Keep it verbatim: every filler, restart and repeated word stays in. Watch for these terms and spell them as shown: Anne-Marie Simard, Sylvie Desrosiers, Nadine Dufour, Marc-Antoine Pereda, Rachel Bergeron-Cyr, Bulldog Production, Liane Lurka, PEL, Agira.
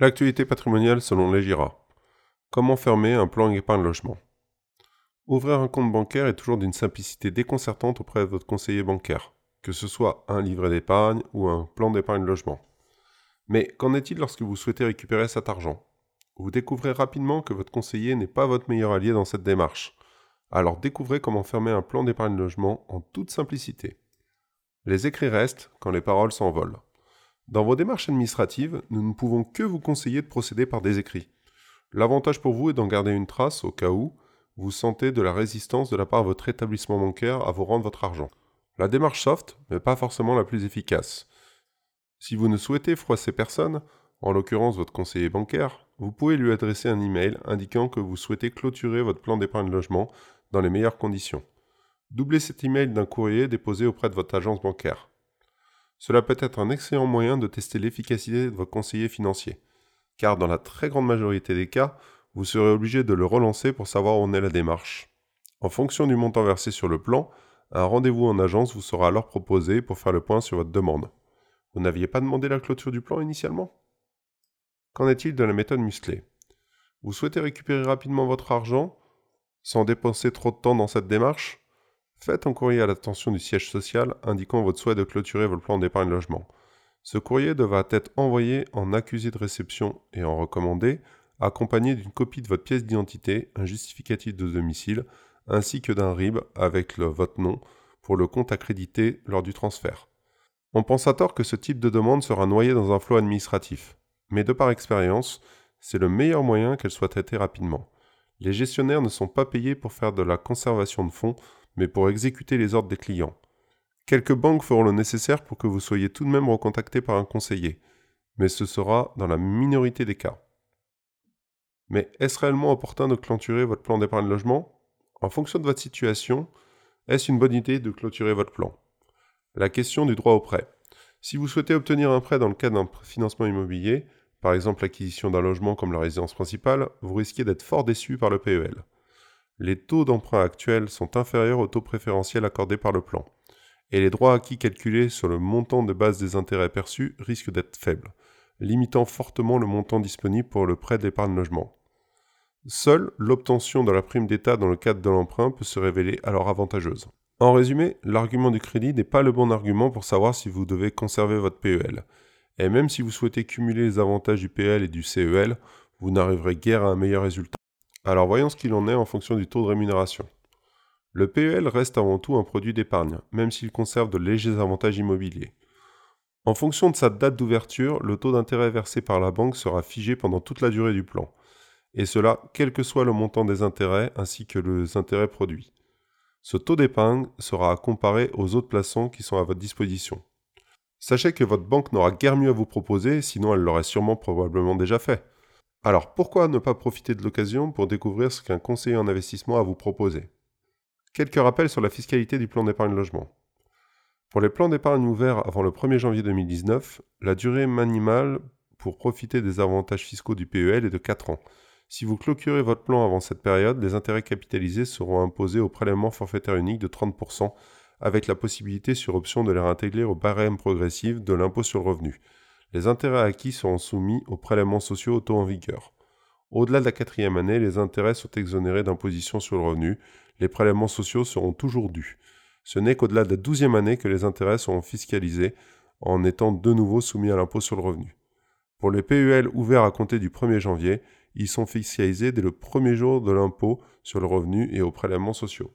L'actualité patrimoniale selon l'Agira. Comment fermer un plan épargne-logement? Ouvrir un compte bancaire est toujours d'une simplicité déconcertante auprès de votre conseiller bancaire, que ce soit un livret d'épargne ou un plan d'épargne-logement. Mais qu'en est-il lorsque vous souhaitez récupérer cet argent? Vous découvrez rapidement que votre conseiller n'est pas votre meilleur allié dans cette démarche. Alors découvrez comment fermer un plan d'épargne-logement en toute simplicité. Les écrits restent quand les paroles s'envolent. Dans vos démarches administratives, nous ne pouvons que vous conseiller de procéder par des écrits. L'avantage pour vous est d'en garder une trace au cas où vous sentez de la résistance de la part de votre établissement bancaire à vous rendre votre argent. La démarche soft, mais pas forcément la plus efficace. Si vous ne souhaitez froisser personne, en l'occurrence votre conseiller bancaire, vous pouvez lui adresser un email indiquant que vous souhaitez clôturer votre plan d'épargne logement dans les meilleures conditions. Doublez cet email d'un courrier déposé auprès de votre agence bancaire. Cela peut être un excellent moyen de tester l'efficacité de votre conseiller financier, car dans la très grande majorité des cas, vous serez obligé de le relancer pour savoir où en est la démarche. En fonction du montant versé sur le plan, un rendez-vous en agence vous sera alors proposé pour faire le point sur votre demande. Vous n'aviez pas demandé la clôture du plan initialement? Qu'en est-il de la méthode musclée? Vous souhaitez récupérer rapidement votre argent, sans dépenser trop de temps dans cette démarche? Faites un courrier à l'attention du siège social indiquant votre souhait de clôturer votre plan d'épargne logement. Ce courrier devra être envoyé en accusé de réception et en recommandé, accompagné d'une copie de votre pièce d'identité, un justificatif de domicile, ainsi que d'un R I B avec le, votre nom pour le compte accrédité lors du transfert. On pense à tort que ce type de demande sera noyé dans un flot administratif, mais de par expérience, c'est le meilleur moyen qu'elle soit traitée rapidement. Les gestionnaires ne sont pas payés pour faire de la conservation de fonds, mais pour exécuter les ordres des clients. Quelques banques feront le nécessaire pour que vous soyez tout de même recontacté par un conseiller, mais ce sera dans la minorité des cas. Mais est-ce réellement opportun de clôturer votre plan d'épargne logement? En fonction de votre situation, est-ce une bonne idée de clôturer votre plan? La question du droit au prêt. Si vous souhaitez obtenir un prêt dans le cadre d'un financement immobilier, par exemple l'acquisition d'un logement comme la résidence principale, vous risquez d'être fort déçu par le P E L. Les taux d'emprunt actuels sont inférieurs au taux préférentiel accordé par le plan, et les droits acquis calculés sur le montant de base des intérêts perçus risquent d'être faibles, limitant fortement le montant disponible pour le prêt d'épargne logement. Seule l'obtention de la prime d'État dans le cadre de l'emprunt peut se révéler alors avantageuse. En résumé, l'argument du crédit n'est pas le bon argument pour savoir si vous devez conserver votre P E L, et même si vous souhaitez cumuler les avantages du P E L et du C E L, vous n'arriverez guère à un meilleur résultat. Alors voyons ce qu'il en est en fonction du taux de rémunération. Le P E L reste avant tout un produit d'épargne, même s'il conserve de légers avantages immobiliers. En fonction de sa date d'ouverture, le taux d'intérêt versé par la banque sera figé pendant toute la durée du plan, et cela quel que soit le montant des intérêts ainsi que les intérêts produits. Ce taux d'épargne sera à comparer aux autres plaçants qui sont à votre disposition. Sachez que votre banque n'aura guère mieux à vous proposer, sinon elle l'aurait sûrement probablement déjà fait. Alors pourquoi ne pas profiter de l'occasion pour découvrir ce qu'un conseiller en investissement a à vous proposer? Quelques rappels sur la fiscalité du plan d'épargne logement. Pour les plans d'épargne ouverts avant le premier janvier deux mille dix-neuf, la durée minimale pour profiter des avantages fiscaux du P E L est de quatre ans. Si vous clôturez votre plan avant cette période, les intérêts capitalisés seront imposés au prélèvement forfaitaire unique de trente pour cent, avec la possibilité sur option de les réintégrer au barème progressif de l'impôt sur le revenu. Les intérêts acquis seront soumis aux prélèvements sociaux au taux en vigueur. Au-delà de la quatrième année, les intérêts sont exonérés d'imposition sur le revenu. Les prélèvements sociaux seront toujours dus. Ce n'est qu'au-delà de la douzième année que les intérêts seront fiscalisés en étant de nouveau soumis à l'impôt sur le revenu. Pour les P E L ouverts à compter du premier janvier, ils sont fiscalisés dès le premier jour de l'impôt sur le revenu et aux prélèvements sociaux.